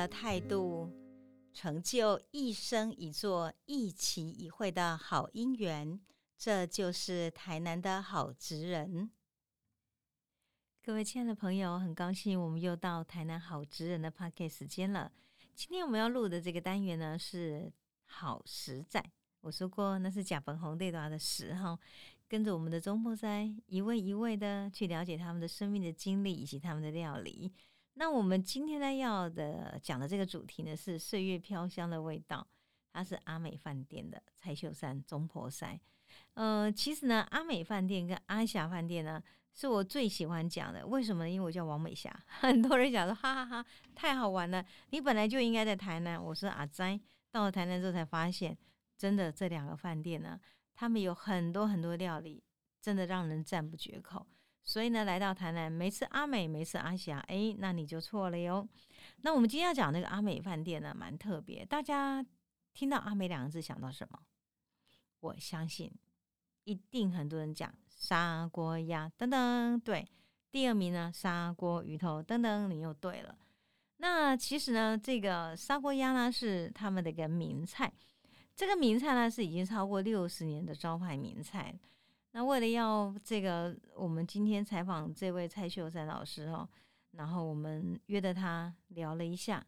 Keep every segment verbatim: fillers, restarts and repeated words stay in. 的态度，成就一生一座一期一会的好姻缘，这就是台南的好职人。各位亲爱的朋友，很高兴我们又到台南好职人的 Podcast 时间了。今天我们要录的这个单元呢是好食仔，我说过那是假本红对大的食，跟着我们的中破塞一位一位的去了解他们的生命的经历以及他们的料理。那我们今天呢要的讲的这个主题呢是岁月飘香的味道，它是阿美饭店的蔡秀山中破塞。呃，其实呢阿美饭店跟阿霞饭店呢是我最喜欢讲的，为什么呢？因为我叫王美霞，很多人讲说哈哈哈太好玩了，你本来就应该在台南。我是阿斋，到了台南之后才发现，真的这两个饭店呢，他们有很多很多料理，真的让人赞不绝口。所以呢，来到台南没吃阿美没吃阿霞，哎，那你就错了哟。那我们今天要讲那个阿美饭店呢，蛮特别。大家听到阿美两个字想到什么？我相信一定很多人讲砂锅鸭，噔噔，对。第二名呢，砂锅鱼头，噔噔，你又对了。那其实呢，这个砂锅鸭呢是他们的一个名菜，这个名菜呢是已经超过六十年的招牌名菜。那为了要这个，我们今天采访这位蔡秀山老师哦，然后我们约了他聊了一下，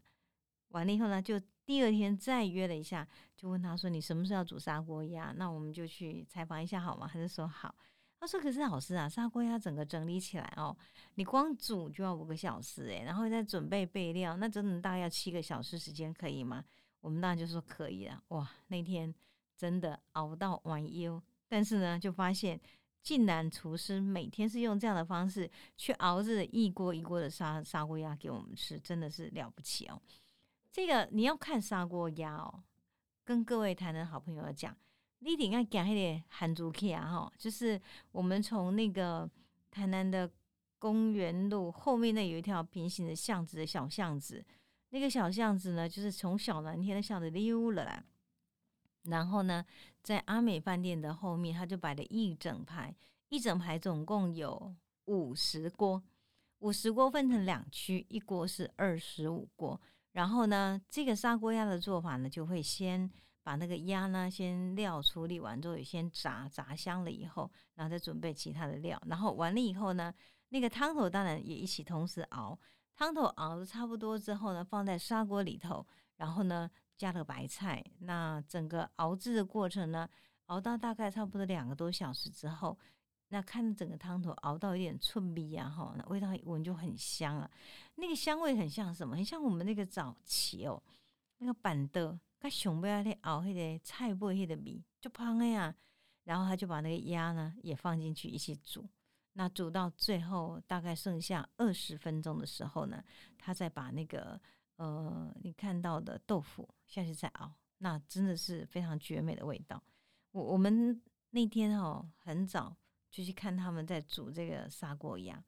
完了以后呢，就第二天再约了一下，就问他说：“你什么时候要煮砂锅鸭？那我们就去采访一下好吗？”他就说好。他说：“可是老师啊，砂锅鸭整个整理起来哦，你光煮就要五个小时哎，然后再准备备料，那整整大概要七个小时时间，可以吗？”我们当然就说可以了。哇，那天真的熬到晚腰。但是呢，就发现竟然厨师每天是用这样的方式去熬制一锅一锅的砂砂锅鸭给我们吃，真的是了不起哦。这个你要看砂锅鸭哦，跟各位台南好朋友讲，你一定要讲一点韩族客啊哈，就是我们从那个台南的公园路后面那有一条平行的巷子的小巷子，那个小巷子呢，就是从小南天的巷子溜了来。然后呢，在阿美饭店的后面，他就摆了一整排，一整排总共有五十锅，五十锅分成两区，一锅是二十五锅。然后呢，这个砂锅鸭的做法呢，就会先把那个鸭呢先料处理完之后，也先炸炸香了以后，然后再准备其他的料。然后完了以后呢，那个汤头当然也一起同时熬，汤头熬的差不多之后呢，放在砂锅里头，然后呢。加了白菜，那整个熬制的过程呢，熬到大概差不多两个多小时之后，那看整个汤头熬到有点寸鼻啊，哈，味道一闻就很香了。那个香味很像什么？很像我们那个早期哦，那个板豆，它熊不要去熬那个菜不那个米，就胖了呀。然后他就把那个鸭呢也放进去一起煮，那煮到最后大概剩下二十分钟的时候呢，他再把那个。呃，你看到的豆腐下去再熬，那真的是非常绝美的味道。我我们那天哦很早就去看他们在煮这个砂锅鸭，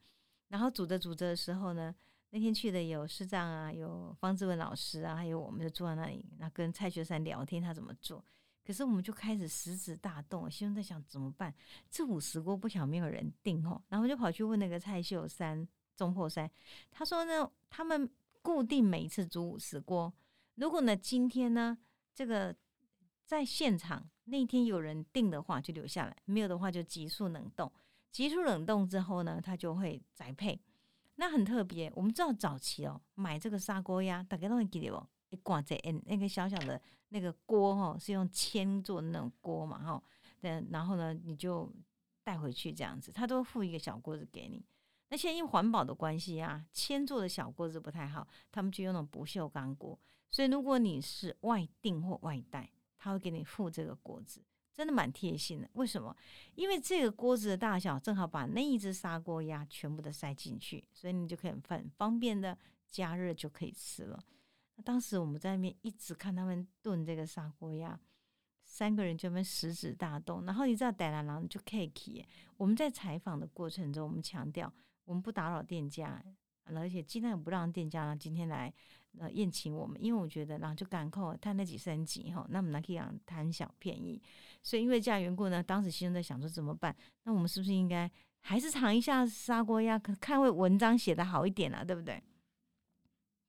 然后煮着煮着的时候呢，那天去的有师长啊，有方志文老师啊，还有我们就坐在那里，那跟蔡学山聊天他怎么做。可是我们就开始食指大动，心中在想怎么办？这五十锅不想没有人订哦，然后就跑去问那个蔡秀山中破山，他说呢他们。固定每一次煮五十锅，如果呢今天呢这个在现场那天有人订的话就留下来，没有的话就急速冷冻，急速冷冻之后呢它就会宅配。那很特别，我们知道早期哦买这个砂锅鸭大家都会记得哦，一挂在那个小小的那个锅哦是用铅做的那种锅嘛哈、哦，然后呢你就带回去这样子，它都附一个小锅子给你。那现在因为环保的关系啊，铅做的小锅子不太好，他们就用那种不锈钢锅。所以如果你是外订或外带，他会给你附这个锅子，真的蛮贴心的。为什么？因为这个锅子的大小正好把那一只砂锅鸭全部都塞进去，所以你就可以很方便的加热就可以吃了。那当时我们在那边一直看他们炖这个砂锅鸭。三个人就在那边食指大动，然后你知道台南人就 cakey。我们在采访的过程中，我们强调我们不打扰店家，而且尽量不让店家呢今天来呃宴请我们，因为我觉得人就艰苦，贪那几升级吼，那么可以讲贪小便宜。所以因为这样缘故呢，当时先生在想说怎么办？那我们是不是应该还是尝一下砂锅鸭，看会文章写得好一点啊，对不对？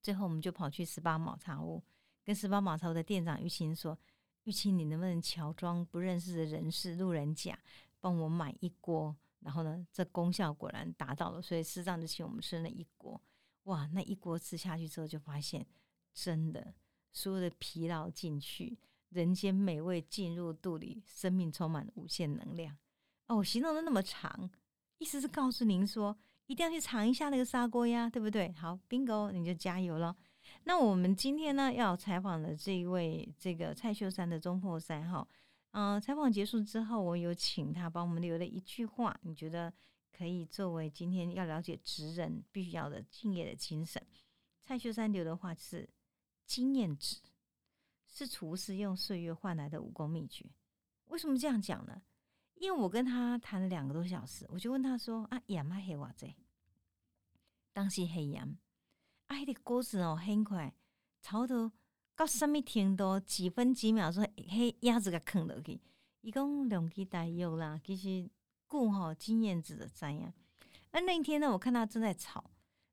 最后我们就跑去十八抹茶屋，跟十八抹茶屋的店长玉清说，玉清你能不能乔装不认识的人士路人甲帮我买一锅，然后呢这功效果然达到了，所以师长就请我们生了一锅。哇，那一锅吃下去之后就发现真的所有的疲劳进去，人间美味进入肚里，生命充满无限能量。哦，我形容的那么长，意思是告诉您说一定要去尝一下那个砂锅鸭，对不对？好 bingo， 你就加油了。那我们今天呢要采访的这一位这个蔡秀山的中破三号，呃、采访结束之后我有请他帮我们留了一句话，你觉得可以作为今天要了解职人必须要的敬业的精神。蔡秀山留的话是，经验值是厨师用岁月换来的武功秘诀。为什么这样讲呢？因为我跟他谈了两个多小时，我就问他说啊，盐要下多少，当时下盐啊，那个锅子哦很快，差不多到什么程度，几分几秒说那鸭子给放下去。他说两支大约啦，其实顾吼经验值就知道。那那天呢，我看他正在炒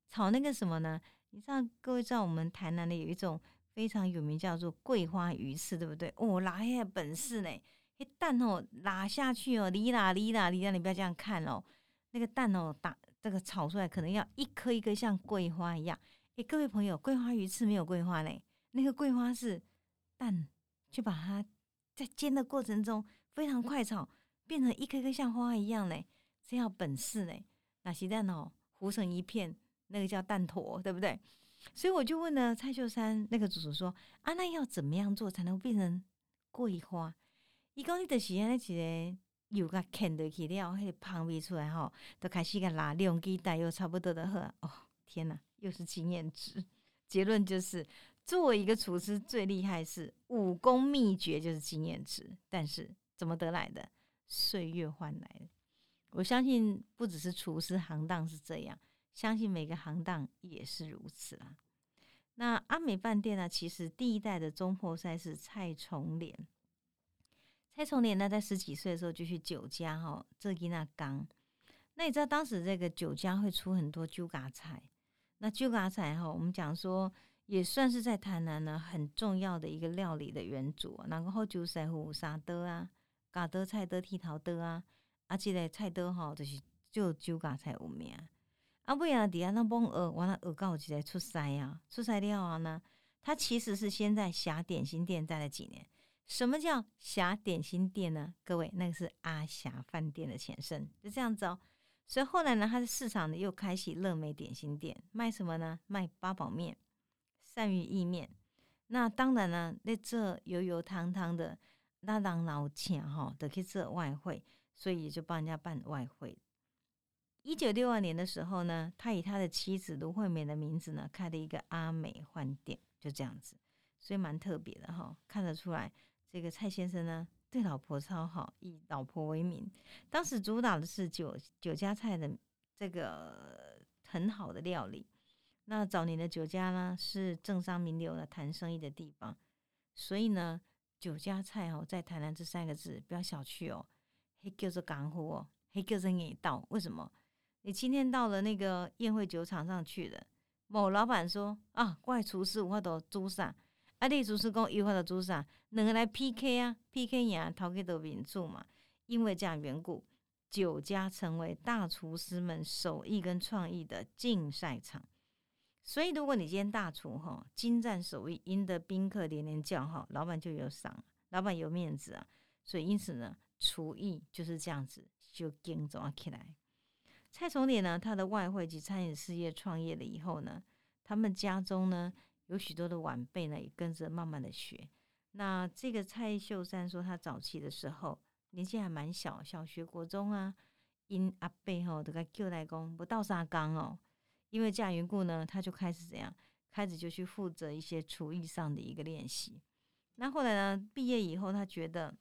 炒那个什么呢，你知道各位知道我们台南的有一种非常有名叫做桂花鱼翅，对不对？哦，拉那个本事呢，那蛋哦拉下去哦，哩啦哩啦哩啦，你不要这样看哦，那个蛋哦打这个炒出来可能要一颗一颗像桂花一样。哎，各位朋友，桂花鱼翅没有桂花嘞，那个桂花是蛋，就把它在煎的过程中非常快炒，变成一颗颗像花一样嘞，这要本事嘞。哪些蛋哦糊成一片，那个叫蛋坨，对不对？所以我就问了蔡秀山那个主厨说啊，那要怎么样做才能变成桂花？他说你就是这样一个油给它放下去之后，那个香味出来吼，就开始给它拉两支大约差不多就好了。哦，天哪，又是经验值。结论就是作为一个厨师最厉害是武功秘诀就是经验值，但是怎么得来的？岁月换来的。我相信不只是厨师行当是这样，相信每个行当也是如此啦。那阿美饭店呢，其实第一代的中破塞是蔡崇廉，蔡崇廉呢在十几岁的时候就去酒家哈，这吉那刚。那你知道当时这个酒家会出很多酒家菜，那酒家菜哈，我们讲说也算是在台南呢很重要的一个料理的元祖。然后酒菜有啥刀啊，嘎刀菜刀剃头刀啊，啊，这个菜刀哈就是就酒家菜有名。啊，不然底下那帮鹅，完了鹅告我起来出塞啊，出塞料啊呢。它其实是先在霞点心店待了几年。什么叫霞点心店呢？各位，那个是阿霞饭店的前身，就这样子哦。所以后来呢，它的市场呢又开启乐美点心店，卖什么呢？卖八宝面、鳝鱼意面。那当然呢，那这油油汤汤的，那让老钱哈得去做外汇，所以也就帮人家办外汇。一九六二年的时候呢，他以他的妻子卢惠美的名字呢，开了一个阿美饭店，就这样子，所以蛮特别的哈、哦。看得出来，这个蔡先生呢，对老婆超好，以老婆为名。当时主打的是酒酒家菜的这个很好的料理。那早年的酒家呢，是政商名流的谈生意的地方，所以呢，酒家菜哦，在台南这三个字不要小觑哦，那叫做港货哦，那叫做硬道，为什么？你今天到了那个宴会酒场上去了，某老板说啊，怪厨师有办法煮啥？啊，你厨师说有办法煮啥？两个来 P K 啊 ，P K 赢，头家就民主嘛。因为这样缘故，酒家成为大厨师们手艺跟创意的竞赛场。所以，如果你今天大厨哈，精湛手艺，赢得宾客连连叫好，老板就有赏，老板有面子啊。所以，因此呢，厨艺就是这样子，就跟着起来。蔡崇廉呢，他的外汇及餐饮事业创业了以后呢，他们家中呢有许多的晚辈呢也跟着慢慢的学。那这个蔡秀山说，他早期的时候年纪还蛮小，小学、国中啊，因阿伯吼都该叫来讲不到沙缸哦。因为这样缘故呢，他就开始怎样，开始就去负责一些厨艺上的一个练习。那后来呢，毕业以后他觉得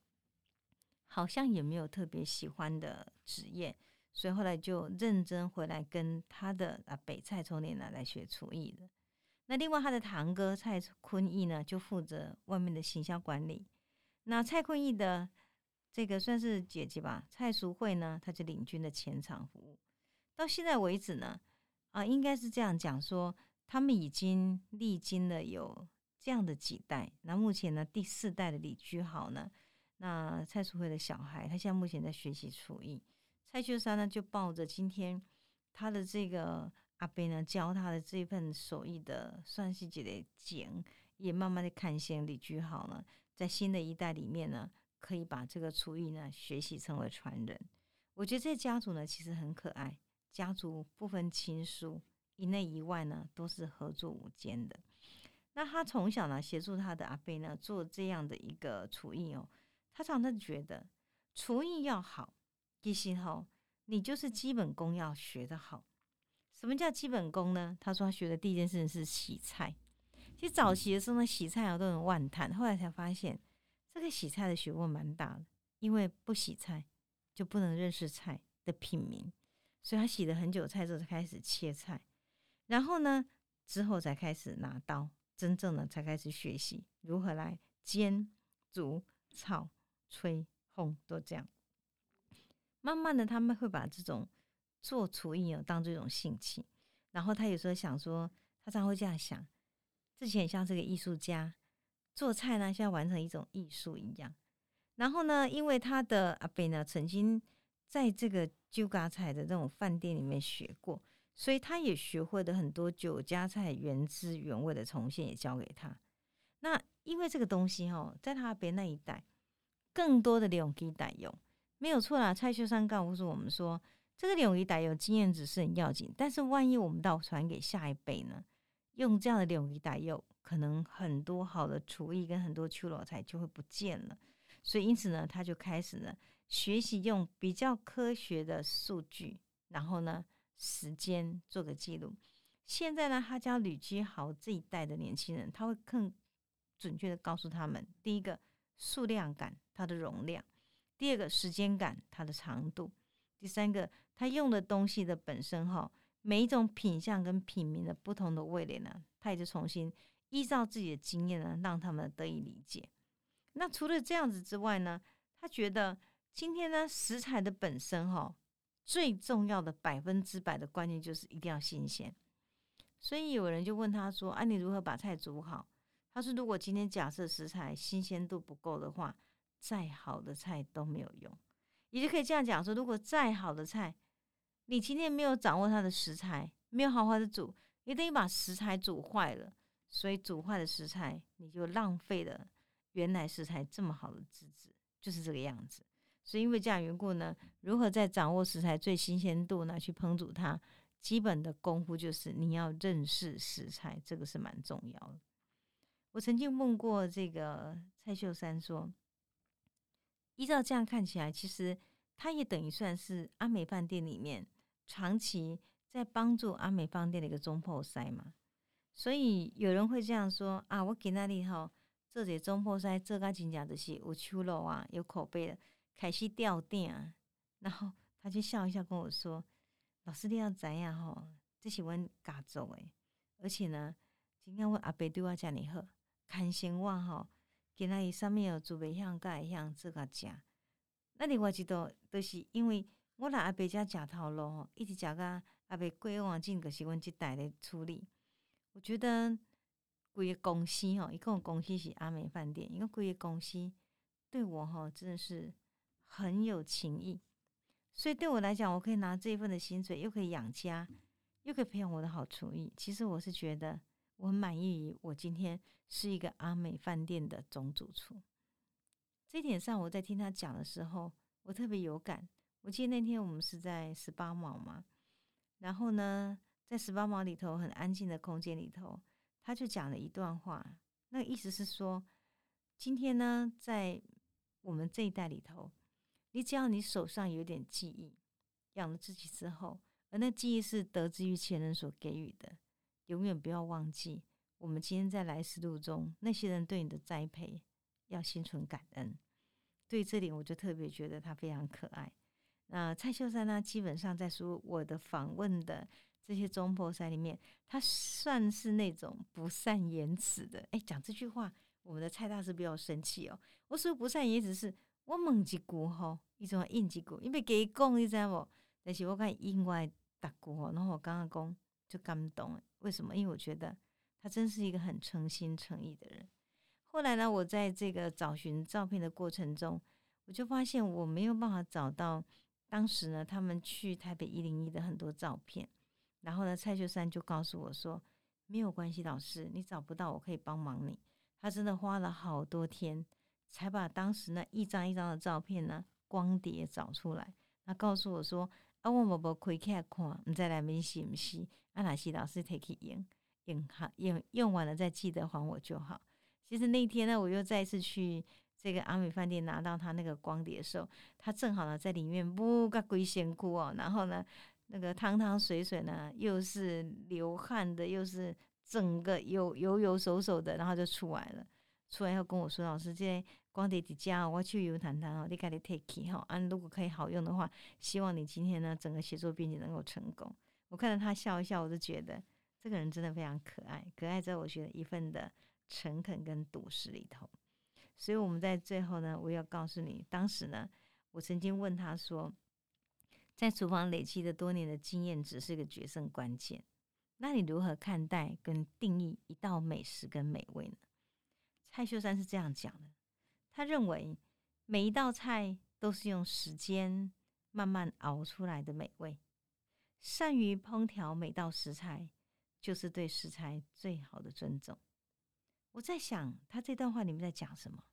好像也没有特别喜欢的职业。所以后来就认真回来跟他的啊北蔡崇廉来学厨艺的。那另外他的堂哥蔡坤义呢，就负责外面的行销管理。那蔡坤义的这个算是姐姐吧，蔡淑慧呢，她就领军的前场服务。到现在为止呢，啊、呃，应该是这样讲说，他们已经历经了有这样的几代，那目前呢第四代的李居豪呢，那蔡淑慧的小孩，他现在目前在学习厨艺。蔡秀山呢就抱着今天他的这个阿伯呢教他的这份手艺的算是一个情，也慢慢的看见李居豪呢在新的一代里面呢可以把这个厨艺呢学习成为传人。我觉得这家族呢其实很可爱，家族不分亲疏，以内以外呢都是合作无间的。那他从小呢协助他的阿伯呢做这样的一个厨艺哦，他常常觉得厨艺要好，其实哦你就是基本功要学得好。什么叫基本功呢？他说他学的第一件事情是洗菜。其实早期的时候呢洗菜都很万叹，后来才发现这个洗菜的学问蛮大的，因为不洗菜就不能认识菜的品名，所以他洗了很久菜之后才开始切菜，然后呢之后才开始拿刀，真正的才开始学习如何来煎、煮、炒、吹、烘，都这样。慢慢的他们会把这种做厨艺当作一种兴趣，然后他有时候想说，他常会这样想，之前像是个艺术家，做菜呢像完成一种艺术一样。然后呢因为他的阿伯呢曾经在这个酒家菜的这种饭店里面学过，所以他也学会了很多酒家菜原汁原味的重现，也教给他。那因为这个东西、哦、在他阿伯那一代更多的两期待用没有错啦。蔡秀山告诉我们说，这个两期待用经验只是很要紧，但是万一我们到传给下一辈呢，用这样的两期待用，可能很多好的厨艺跟很多手路菜就会不见了。所以因此呢他就开始呢学习用比较科学的数据，然后呢时间做个记录。现在呢他教李居豪这一代的年轻人，他会更准确的告诉他们，第一个数量感，它的容量；第二个时间感，它的长度；第三个他用的东西的本身、哦、每一种品项跟品名的不同的味蕾呢，他也就重新依照自己的经验呢让他们得以理解。那除了这样子之外呢，他觉得今天呢食材的本身、哦、最重要的百分之百的关键就是一定要新鲜。所以有人就问他说、啊、你如何把菜煮好？他说如果今天假设食材新鲜度不够的话，再好的菜都没有用。也就可以这样讲说，如果再好的菜你今天没有掌握它的食材，没有好好的煮，你等于把食材煮坏了，所以煮坏的食材你就浪费了原来食材这么好的资质，就是这个样子。所以因为这样缘故呢，如何在掌握食材最新鲜度呢去烹煮它，基本的功夫就是你要认识食材，这个是蛮重要的。我曾经问过这个蔡秀山说，依照这样看起来，其实他也等于算是阿美饭店里面长期在帮助阿美饭店的一个总舖师嘛。所以有人会这样说啊，我今天吼做这总舖师做到真的就是有手路啊，有口碑了，开始吊店啊。然后他就笑一笑跟我说，老师你要知道吼，这是我们家族的，而且呢今天我阿伯对我这么好，看生我吼，今仔日啥物哦做袂晓，甲会晓做甲食。那另外一道，就是因为我来阿伯家食头路吼，一直食甲阿伯过往尽，就是阮这代咧处理。我觉得规个公司吼，一共公司是阿美饭店，因为规个公司对我吼真的是很有情义，所以对我来讲，我可以拿这一份的薪水，又可以养家，又可以培养我的好厨艺。其实我是觉得，我很满意于我今天是一个阿美饭店的总主厨。这一点上我在听他讲的时候我特别有感。我记得那天我们是在十八毛嘛，然后呢在十八毛里头很安静的空间里头，他就讲了一段话，那意思是说，今天呢在我们这一代里头，你只要你手上有点记忆，养了自己之后，而那记忆是得之于前人所给予的，永远不要忘记，我们今天在来时路中那些人对你的栽培要心存感恩。对这点我就特别觉得他非常可爱。那蔡秀山呢，基本上在说我的访问的这些总舖师里面，他算是那种不善言辞的。哎，讲这句话我们的蔡大师不要生气哦。我说不善言辞是我问一句吼，他总要应一句，因为他讲你知道吗，但是我跟他应外一句吼，然后我刚刚讲就感动了。为什么？因为我觉得他真是一个很诚心诚意的人。后来呢，我在这个找寻照片的过程中，我就发现我没有办法找到当时呢他们去台北一零一的很多照片。然后呢，蔡秀珊就告诉我说，没有关系，老师，你找不到我可以帮忙你。他真的花了好多天才把当时那一张一张的照片呢光碟找出来。他告诉我说，啊，我没开起来看，不知道里面是不是，啊，哪是老师拿去用，用好，用用完了再记得还我就好。其实那天呢，我又再一次去这个阿美饭店拿到他那个光碟的时候，他正好呢在里面不个龟仙姑哦，然后呢那个汤汤水水呢，又是流汗的，又是整个油油油手手的，然后就出来了。出来要跟我说，老师，这光碟底家我去油谈谈哦，你赶紧 take 哈，如果可以好用的话，希望你今天呢整个写作编辑能够成功。我看到他笑一笑，我就觉得这个人真的非常可爱，可爱在我觉得一份的诚恳跟笃实里头。所以我们在最后呢，我要告诉你，当时呢，我曾经问他说，在厨房累积的多年的经验只是个决胜关键，那你如何看待跟定义一道美食跟美味呢？蔡秀珊是这样讲的，他认为每一道菜都是用时间慢慢熬出来的美味，善于烹调每道食材，就是对食材最好的尊重。我在想，他这段话里面在讲什么？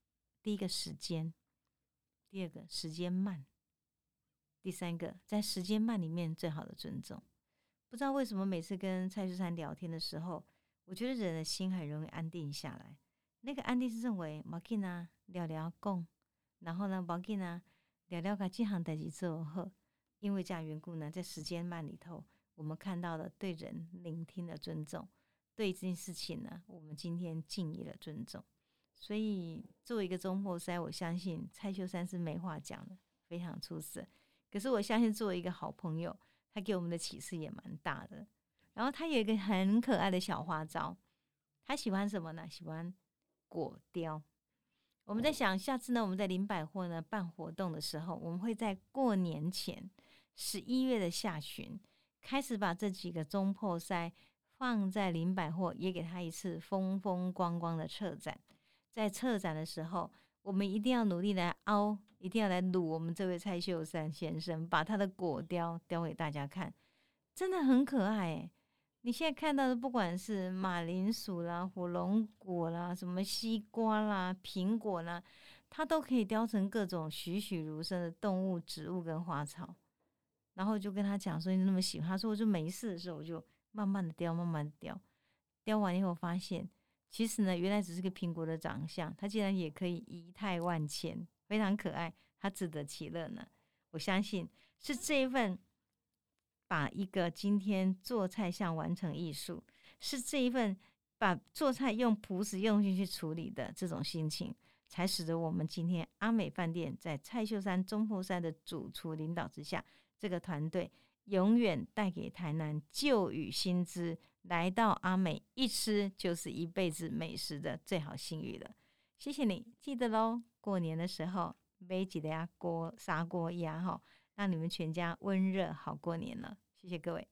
第一个时间，第二个时间慢，第三个在时间慢里面最好的尊重。不知道为什么每次跟蔡秀珊聊天的时候，我觉得人的心很容易安定下来。那个安定是认为没关系，聊聊讲，然后呢没关系，聊聊把这项事情做好。因为这样缘故呢，在时间慢里头，我们看到了对人聆听的尊重，对这件事情呢，我们今天敬意的尊重。所以作为一个中破塞，我相信蔡秀珊是没话讲的，非常出色。可是我相信作为一个好朋友，他给我们的启示也蛮大的。然后他有一个很可爱的小花招，他喜欢什么呢？喜欢果雕。我们在想，下次呢，我们在林百货呢办活动的时候，我们会在过年前十一月的下旬开始把这几个中破塞放在林百货，也给他一次风风光光的策展。在策展的时候，我们一定要努力来凹，一定要来掳我们这位蔡秀珊先生，把他的果雕雕给大家看，真的很可爱耶。你现在看到的，不管是马铃薯啦、火龙果啦、什么西瓜啦、苹果啦，它都可以雕成各种栩栩如生的动物、植物跟花草。然后就跟他讲说，你那么喜欢，他说我就没事的时候，我就慢慢的雕，慢慢的雕，雕完以后发现，其实呢，原来只是个苹果的长相，它竟然也可以仪态万千，非常可爱，它自得其乐呢。我相信是这一份把一个今天做菜像完成艺术，是这一份把做菜用朴实用心去处理的这种心情，才使得我们今天阿美饭店在蔡秀珊中破塞的主厨领导之下，这个团队永远带给台南旧与新知，来到阿美一吃就是一辈子美食的最好信誉了。谢谢你，记得咯，过年的时候买几个锅砂锅鸭，让你们全家温热好过年了。谢谢各位。